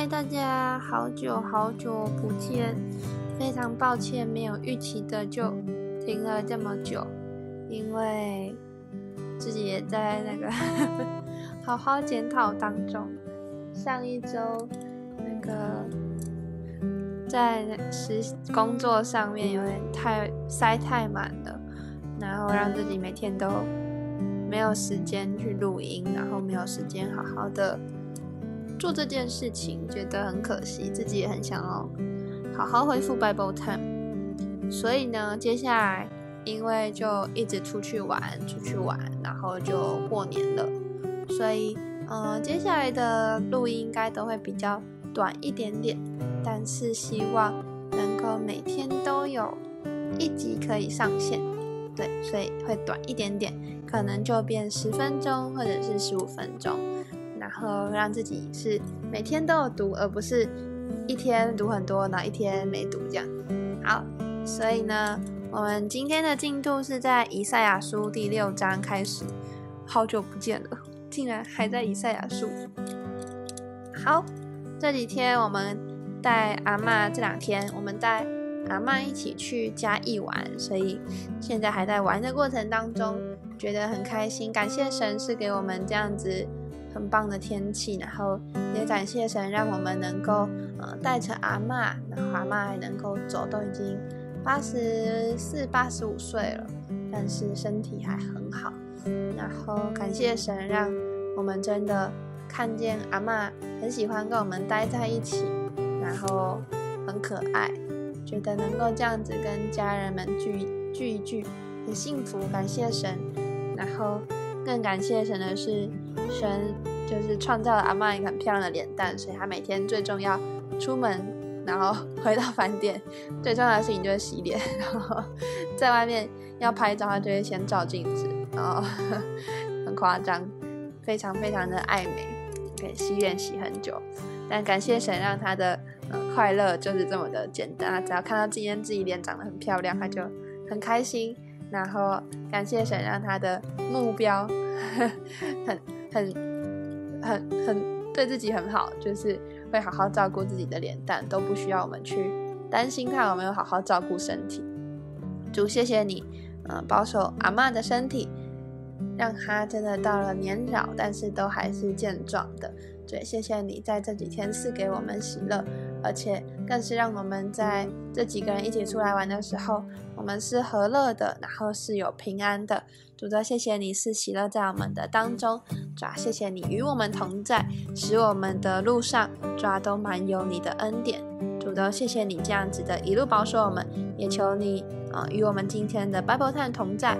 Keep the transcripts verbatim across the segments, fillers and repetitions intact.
嗨，大家好久好久不见，非常抱歉没有预期的就停了这么久，因为自己也在那个好好检讨当中。上一周那个在工作上面有点太塞太满了，然后让自己每天都没有时间去录音，然后没有时间好好的做这件事情，觉得很可惜，自己也很想要好好恢复 Bible Time。 所以呢，接下来因为就一直出去玩出去玩然后就过年了，所以、呃、接下来的录音应该都会比较短一点点，但是希望能够每天都有一集可以上线。对，所以会短一点点，可能就变十分钟或者是十五分钟，然后让自己是每天都有读，而不是一天读很多然后一天没读这样。好，所以呢，我们今天的进度是在以赛亚书第六章开始。好久不见了，竟然还在以赛亚书。好，这几天我们带阿嬷，这两天我们带阿嬷一起去嘉义玩，所以现在还在玩的过程当中，觉得很开心，感谢神是给我们这样子很棒的天气，然后也感谢神让我们能够、呃、带着阿嬷，然后阿嬷还能够走，都已经八十四、八十五岁了，但是身体还很好。然后感谢神让我们真的看见阿嬷很喜欢跟我们待在一起，然后很可爱，觉得能够这样子跟家人们聚聚一聚，很幸福，感谢神。然后更感谢神的是，神就是创造了阿嬷一个很漂亮的脸蛋，所以她每天最重要出门，然后回到饭店最重要的事情就是洗脸，然后在外面要拍照她就会先照镜子，然后很夸张，非常非常的爱美，给洗脸洗很久。但感谢神让她的、呃、快乐就是这么的简单，她只要看到今天自己脸长得很漂亮她就很开心。然后感谢神让她的目标呵呵很很很很对自己很好，就是会好好照顾自己的脸蛋，都不需要我们去担心他有没有好好照顾身体。主谢谢你、呃、保守阿嬷的身体，让她真的到了年老但是都还是健壮的。对，谢谢你在这几天赐给我们喜乐，而且更是让我们在这几个人一起出来玩的时候，我们是和乐的，然后是有平安的。主啊，谢谢你是喜乐在我们的当中，主啊，谢谢你与我们同在，使我们的路上主啊都满有你的恩典。主啊，谢谢你这样子的一路保守我们，也求你、呃、与我们今天的 Bible Time 同在，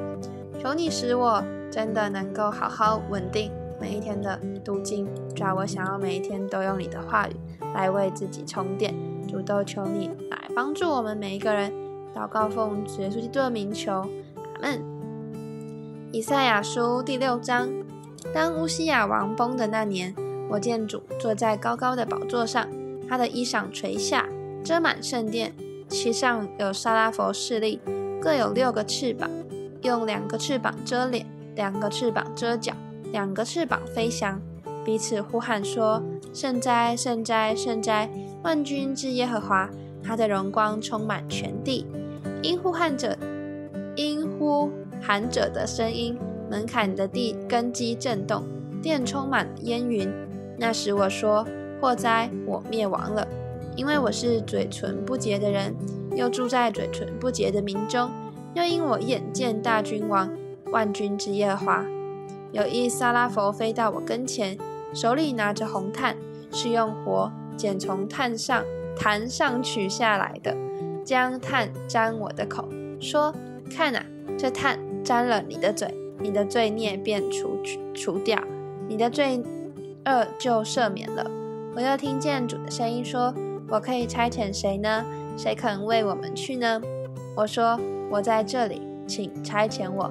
求你使我真的能够好好稳定每一天的读经。主啊，我想要每一天都用你的话语来为自己充电。主都求你来帮助我们每一个人，祷告奉主耶稣基督的名求，阿们。以赛亚书第六章。当乌西亚王崩的那年，我见主坐在高高的宝座上，他的衣裳垂下，遮满圣殿，其上有沙拉佛势力，各有六个翅膀，用两个翅膀遮脸，两个翅膀遮脚，两个翅膀飞翔，彼此呼喊说：圣哉，圣哉，圣哉，万军之耶和华，他的荣光充满全地。因呼喊者，因呼喊者的声音，门槛的地根基震动，殿充满烟云。那时我说：祸哉，我灭亡了，因为我是嘴唇不洁的人，又住在嘴唇不洁的民中。又因我眼见大君王，万军之耶和华。有一撒拉弗飞到我跟前，手里拿着红炭，是用火剪从炭上坛上取下来的，将炭沾我的口，说：看啊，这炭沾了你的嘴，你的罪孽便 除, 除掉，你的罪恶就赦免了。我又听见主的声音说：我可以差遣谁呢？谁肯为我们去呢？我说：我在这里，请差遣我。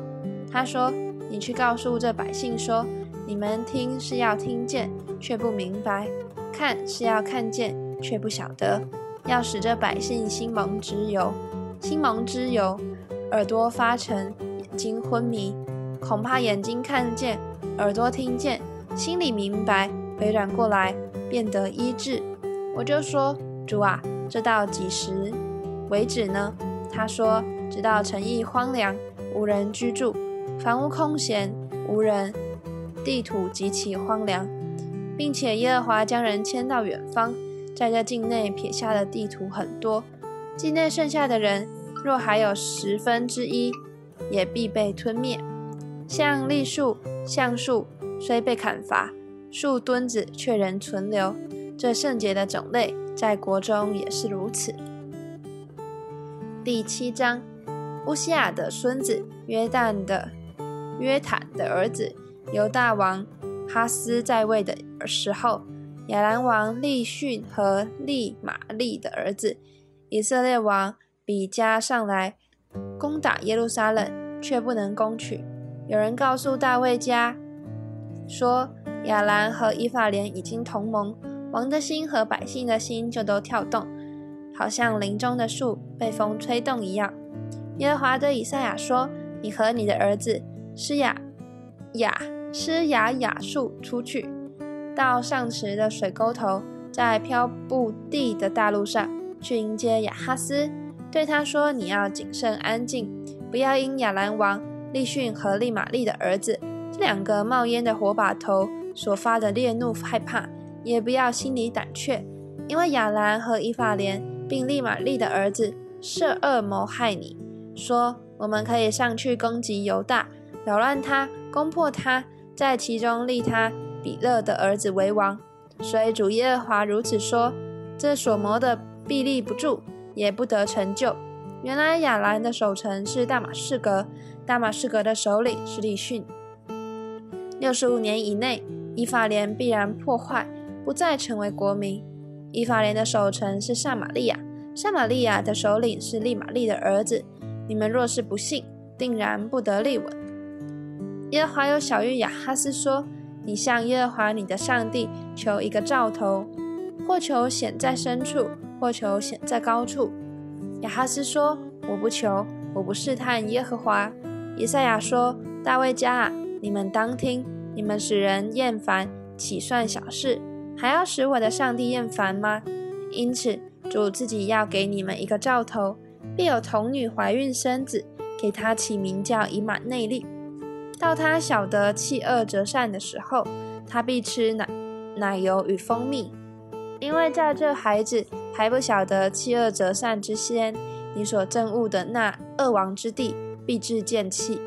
他说：你去告诉这百姓说，你们听是要听见，却不明白；看是要看见，却不晓得。要使这百姓心蒙脂油，心蒙脂油，耳朵发沉，眼睛昏迷。恐怕眼睛看见，耳朵听见，心里明白，回转过来，变得医治。我就说，主啊，这到几时为止呢？他说，直到城邑荒凉，无人居住，房屋空闲，无人，地土极其荒凉，并且耶和华将人迁到远方，在这境内撇下的地土很多，境内剩下的人若还有十分之一，也必被吞灭。像栗树、橡树虽被砍伐，树墩子却仍存留，这圣洁的种类在国中也是如此。第七章，乌西亚的孙子约坦的约坦的儿子犹大王哈斯在位的时候，亚兰王利逊和利玛利的儿子以色列王比加上来攻打耶路撒冷，却不能攻取。有人告诉大卫家说，亚兰和以法莲已经同盟，王的心和百姓的心就都跳动，好像林中的树被风吹动一样。耶和华对以赛亚说，你和你的儿子施雅雅施雅雅树出去，到上池的水沟头，在漂布地的大路上去迎接亚哈斯，对他说，你要谨慎安静，不要因亚兰王利逊和利玛利的儿子这两个冒烟的火把头所发的烈怒害怕，也不要心里胆怯，因为亚兰和以法莲并利玛利的儿子设恶谋害你，说，我们可以上去攻击犹大，扰乱他，攻破他，在其中立他比勒的儿子为王。所以主耶和华如此说，这所谋的必立不住，也不得成就。原来亚兰的守城是大马士革，大马士革的首领是利逊。六十五年以内，以法莲必然破坏，不再成为国民。以法莲的守城是撒玛利亚，撒玛利亚的首领是利玛利的儿子。你们若是不信，定然不得立稳。耶和华又晓谕亚哈斯说，你向耶和华你的上帝求一个兆头，或求显在深处，或求显在高处。亚哈斯说，我不求，我不试探耶和华。以赛亚说，大卫家啊，你们当听，你们使人厌烦，岂算小事？还要使我的上帝厌烦吗？因此主自己要给你们一个兆头，必有童女怀孕生子，给她起名叫以马内利。到他晓得弃恶择善的时候，他必吃 奶, 奶油与蜂蜜，因为在这孩子还不晓得弃恶择善之先，你所憎恶的那恶王之地必致见弃。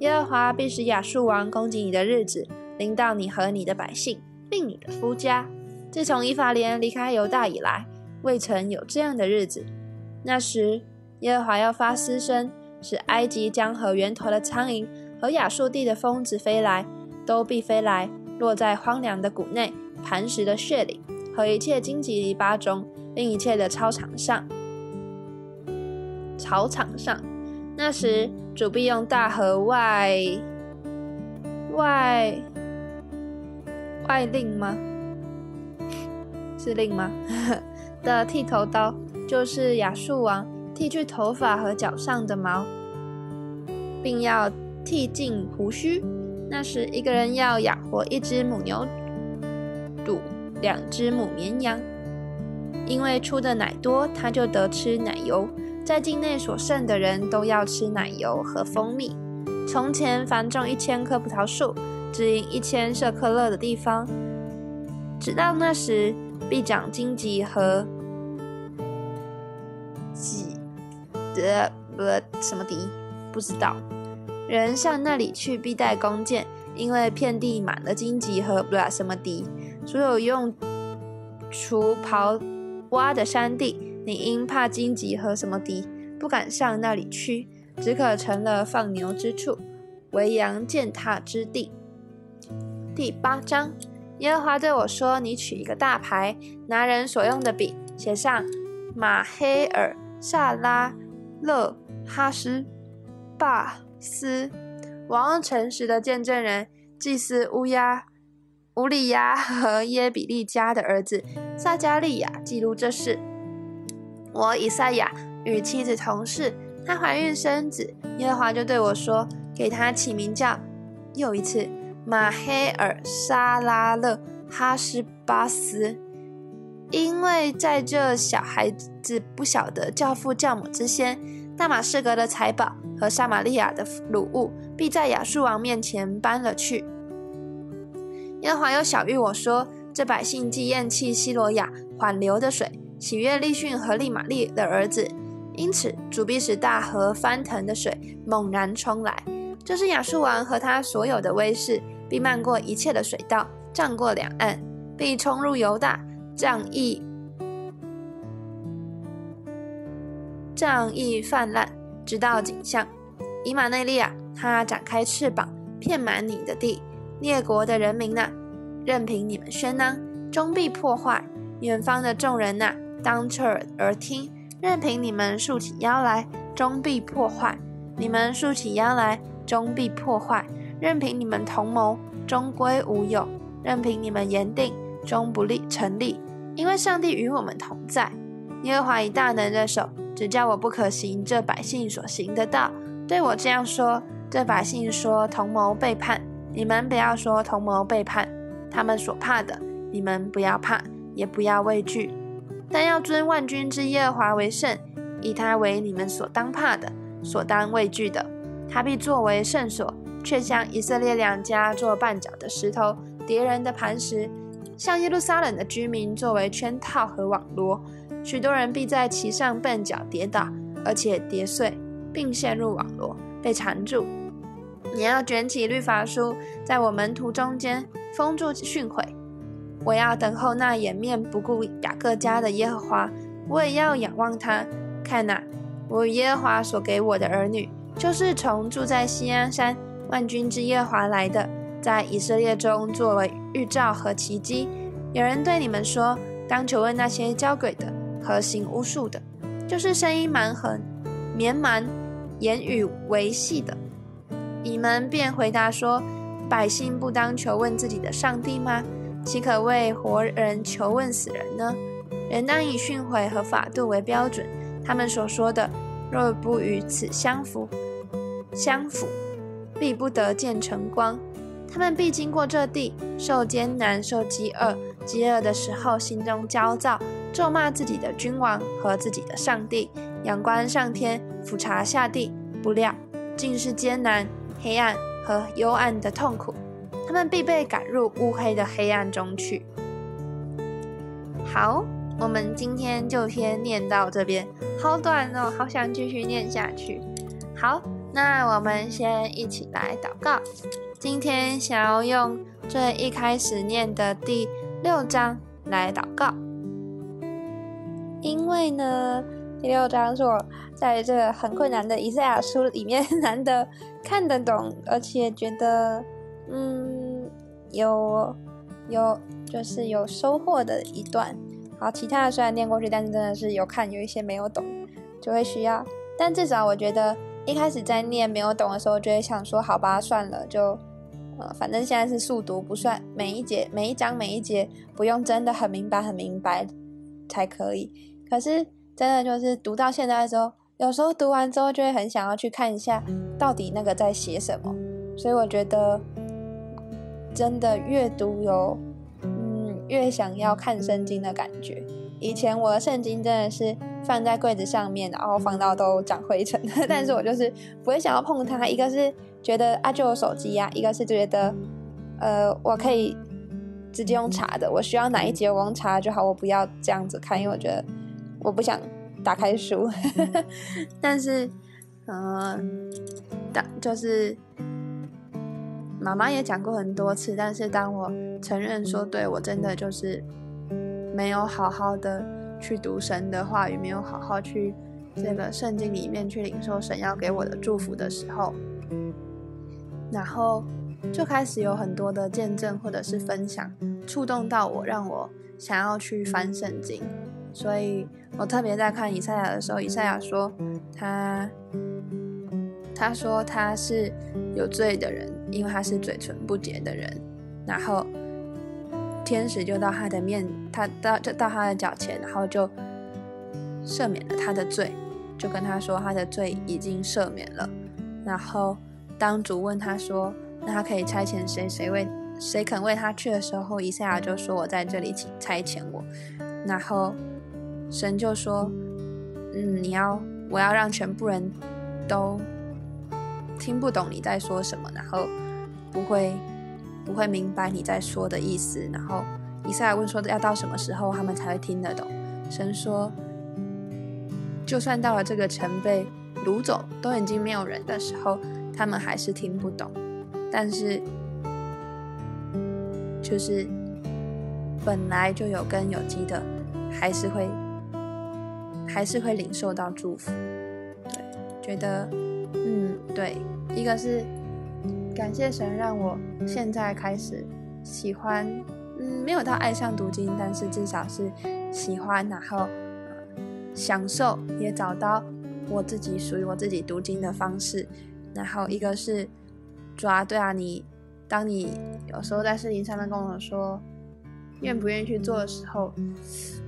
耶和华必使亚述王攻击你的日子临到你和你的百姓，并你的夫家。自从以法莲离开犹大以来，未曾有这样的日子。那时耶和华要发嘶声，使埃及江河源头的苍蝇和亚述地的蜂子飞来，都必飞来，落在荒凉的谷内、磐石的穴里，和一切荆棘篱笆中，并一切的草场上。草场上，那时主必用大河外外外令吗？是令吗？的剃头刀，就是亚述王剃去头发和脚上的毛，并要剃尽胡须。那时一个人要养活一只母牛犊，两只母绵羊，因为出的奶多，他就得吃奶油。在境内所剩的人都要吃奶油和蜂蜜。从前凡种一千棵葡萄树，只因一千舍客勒的地方，直到那时必长荆棘和棘的什么敌，不知道。人向那里去必带弓箭，因为遍地满了荆棘和不拉什么敌。所有用锄刨挖的山地，你因怕荆棘和什么敌，不敢上那里去，只可成了放牛之处，为羊践踏之地。第八章，耶和华对我说，你取一个大牌，拿人所用的笔，写上马黑尔萨拉勒哈斯霸斯王用诚实的见证人祭司乌亚乌利亚和耶比利家的儿子撒加利亚记录这事。我以赛亚与妻子同事，她怀孕生子，耶和华就对我说，给她起名叫又一次马黑尔沙拉勒哈斯巴斯，因为在这小孩子不晓得教父教母之先，大马士革的财宝和撒玛利亚的掳物必在亚述王面前搬了去。耶和华又晓谕我说，这百姓既厌弃西罗亚缓流的水，喜悦利逊和利玛利的儿子，因此主必使大河翻腾的水猛然冲来，就是亚述王和他所有的威势，必漫过一切的水道，涨过两岸，必冲入犹大，仗义仗义泛滥，直到景象。以马内利亚，他展开翅膀，遍满你的地。列国的人民啊，任凭你们喧嚷，终必破坏；远方的众人啊，当侧耳而听，任凭你们竖起腰来，终必破坏；你们竖起腰来，终必破坏；任凭你们同谋，终归无有；任凭你们言定，终不立成立。因为上帝与我们同在。耶和华以大能的手指教我不可行这百姓所行的道，对我这样说：这百姓说同谋背叛，你们不要说同谋背叛，他们所怕的，你们不要怕，也不要畏惧，但要尊万军之耶和华为圣，以他为你们所当怕的，所当畏惧的。他必作为圣所，却像以色列两家做绊脚的石头，敌人的磐石，像耶路撒冷的居民作为圈套和网罗。许多人必在其上绊脚跌倒，而且跌碎，并陷入网罗，被缠住。你要卷起律法书，在我门徒中间封住训诲。我要等候那掩面不顾雅各家的耶和华，我也要仰望他。看哪，我与耶和华所给我的儿女，就是从住在锡安山万军之耶和华来的，在以色列中作为预兆和奇迹。有人对你们说，当求问那些交鬼的和行巫术的，就是声音蛮横、绵蛮、言语为戏的。你们便回答说，百姓不当求问自己的上帝吗？岂可为活人求问死人呢？人当以训诲和法度为标准，他们所说的若不与此相符，相符必不得见晨光。他们必经过这地，受艰难，受饥饿，饥饿的时候心中焦躁，咒骂自己的君王和自己的上帝，仰观上天，俯察下地，不料尽是艰难、黑暗和幽暗的痛苦。他们必被赶入乌黑的黑暗中去。好，我们今天就先念到这边，好短哦，好想继续念下去。好，那我们先一起来祷告。今天想要用这一开始念的第六章来祷告，因为呢第六章是我在这很困难的以赛亚书里面难得看得懂，而且觉得嗯有有就是有收获的一段。好，其他的虽然念过去，但是真的是有看有一些没有懂，就会需要，但至少我觉得一开始在念没有懂的时候，就会想说好吧算了，就呃反正现在是速读，不算每一节每一章每一节不用真的很明白很明白才可以。可是真的就是读到现在的时候，有时候读完之后就会很想要去看一下到底那个在写什么，所以我觉得真的越读有嗯越想要看圣经的感觉。以前我的圣经真的是放在柜子上面，然后放到都长灰尘，但是我就是不会想要碰它，一个是觉得啊就有手机啊，一个是觉得呃我可以直接用查的，我需要哪一节我用查就好，我不要这样子看，因为我觉得我不想打开书但是呃就是妈妈也讲过很多次，但是当我承认说对我真的就是没有好好的去读神的话语，没有好好去这个圣经里面去领受神要给我的祝福的时候，然后就开始有很多的见证或者是分享触动到我，让我想要去翻圣经。所以我特别在看以赛亚的时候，以赛亚说他他说他是有罪的人，因为他是嘴唇不洁的人，然后天使就到他的面他到就到他的脚前，然后就赦免了他的罪，就跟他说他的罪已经赦免了。然后当主问他说那他可以差遣谁谁为谁肯为他去的时候，以赛亚就说我在这里请差遣我。然后神就说，嗯，你要我要让全部人都听不懂你在说什么，然后不会不会明白你在说的意思。然后以赛亚问说要到什么时候他们才会听得懂，神说就算到了这个城被掳走都已经没有人的时候，他们还是听不懂。但是就是本来就有根有基的还是会还是会领受到祝福。对，觉得嗯对，一个是感谢神让我现在开始喜欢，嗯，没有到爱上读经，但是至少是喜欢，然后、呃、享受，也找到我自己属于我自己读经的方式。然后一个是主啊，对啊，你当你有时候在圣经上面跟我说愿不愿意去做的时候，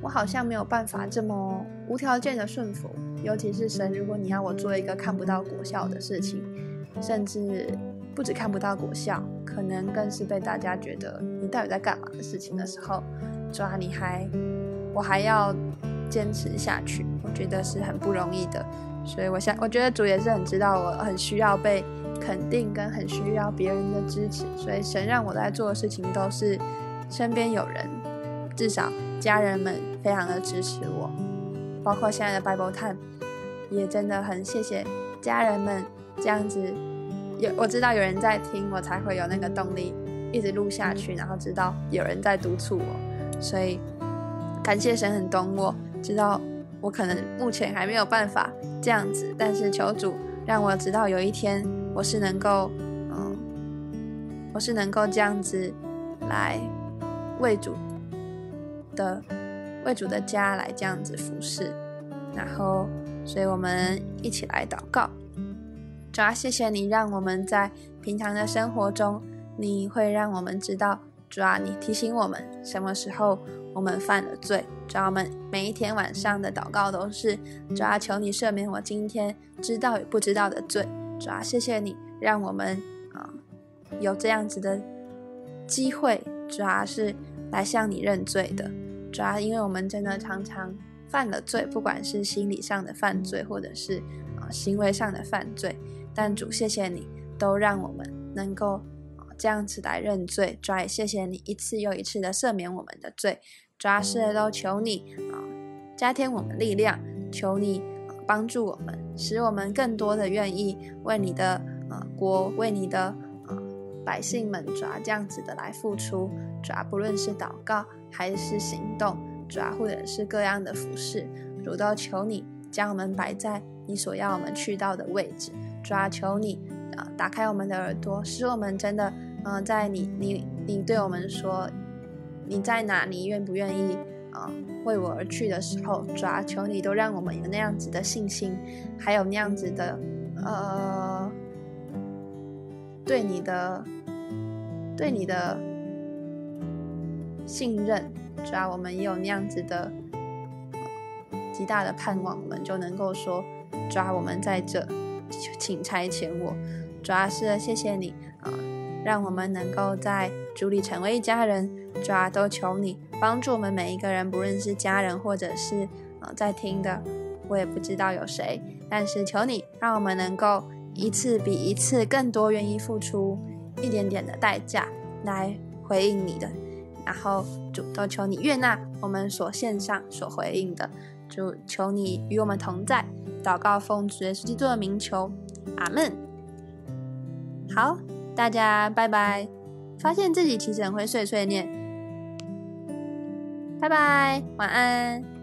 我好像没有办法这么无条件的顺服。尤其是神，如果你要我做一个看不到果效的事情，甚至不止看不到果效，可能更是被大家觉得你到底在干嘛的事情的时候，主啊，你还我还要坚持下去，我觉得是很不容易的。所以我想我觉得主也是很知道我很需要被肯定跟很需要别人的支持，所以神让我在做的事情都是身边有人，至少家人们非常的支持我，包括现在的 Bible Time 也真的很谢谢家人们，这样子有我知道有人在听，我才会有那个动力一直录下去，然后知道有人在督促我。所以感谢神很懂我，知道我可能目前还没有办法这样子，但是求主让我知道有一天我是能够嗯，我是能够这样子来为主的为主的家来这样子服侍。然后所以我们一起来祷告。主啊，谢谢你让我们在平常的生活中，你会让我们知道，主啊，你提醒我们什么时候我们犯了罪。主啊，我们每一天晚上的祷告都是，主啊，求你赦免我今天知道与不知道的罪。主啊，谢谢你让我们、嗯、有这样子的机会，主啊，是来向你认罪的。主啊，因为我们真的常常犯了罪，不管是心理上的犯罪或者是、呃、行为上的犯罪，但主谢谢你都让我们能够这样子来认罪。主啊，谢谢你一次又一次的赦免我们的罪。主啊，是都求你、呃、加添我们力量，求你、呃、帮助我们，使我们更多的愿意为你的、呃、国，为你的、呃、百姓们，主啊，这样子的来付出。主啊，不论是祷告还是行动，主啊，或者是各样的服事，主都求你将我们摆在你所要我们去到的位置。主啊，求你、呃、打开我们的耳朵，使我们真的呃、在你你你对我们说你在哪，你愿不愿意、呃、为我而去的时候，主啊，求你都让我们有那样子的信心，还有那样子的呃对你的对你的信任。主啊，我们也有那样子的、呃、极大的盼望，我们就能够说，主啊，我们在这，请差遣我。主啊，是谢谢你、呃让我们能够在主里成为一家人。主啊，都求你帮助我们每一个人，不论是家人或者是、呃、在听的，我也不知道有谁，但是求你让我们能够一次比一次更多愿意付出一点点的代价来回应你的。然后主，都求你悦纳我们所献上所回应的。主，求你与我们同在。祷告奉主耶稣基督的名求，阿们。好，大家拜拜。发现自己其实很会碎碎念，拜拜，晚安。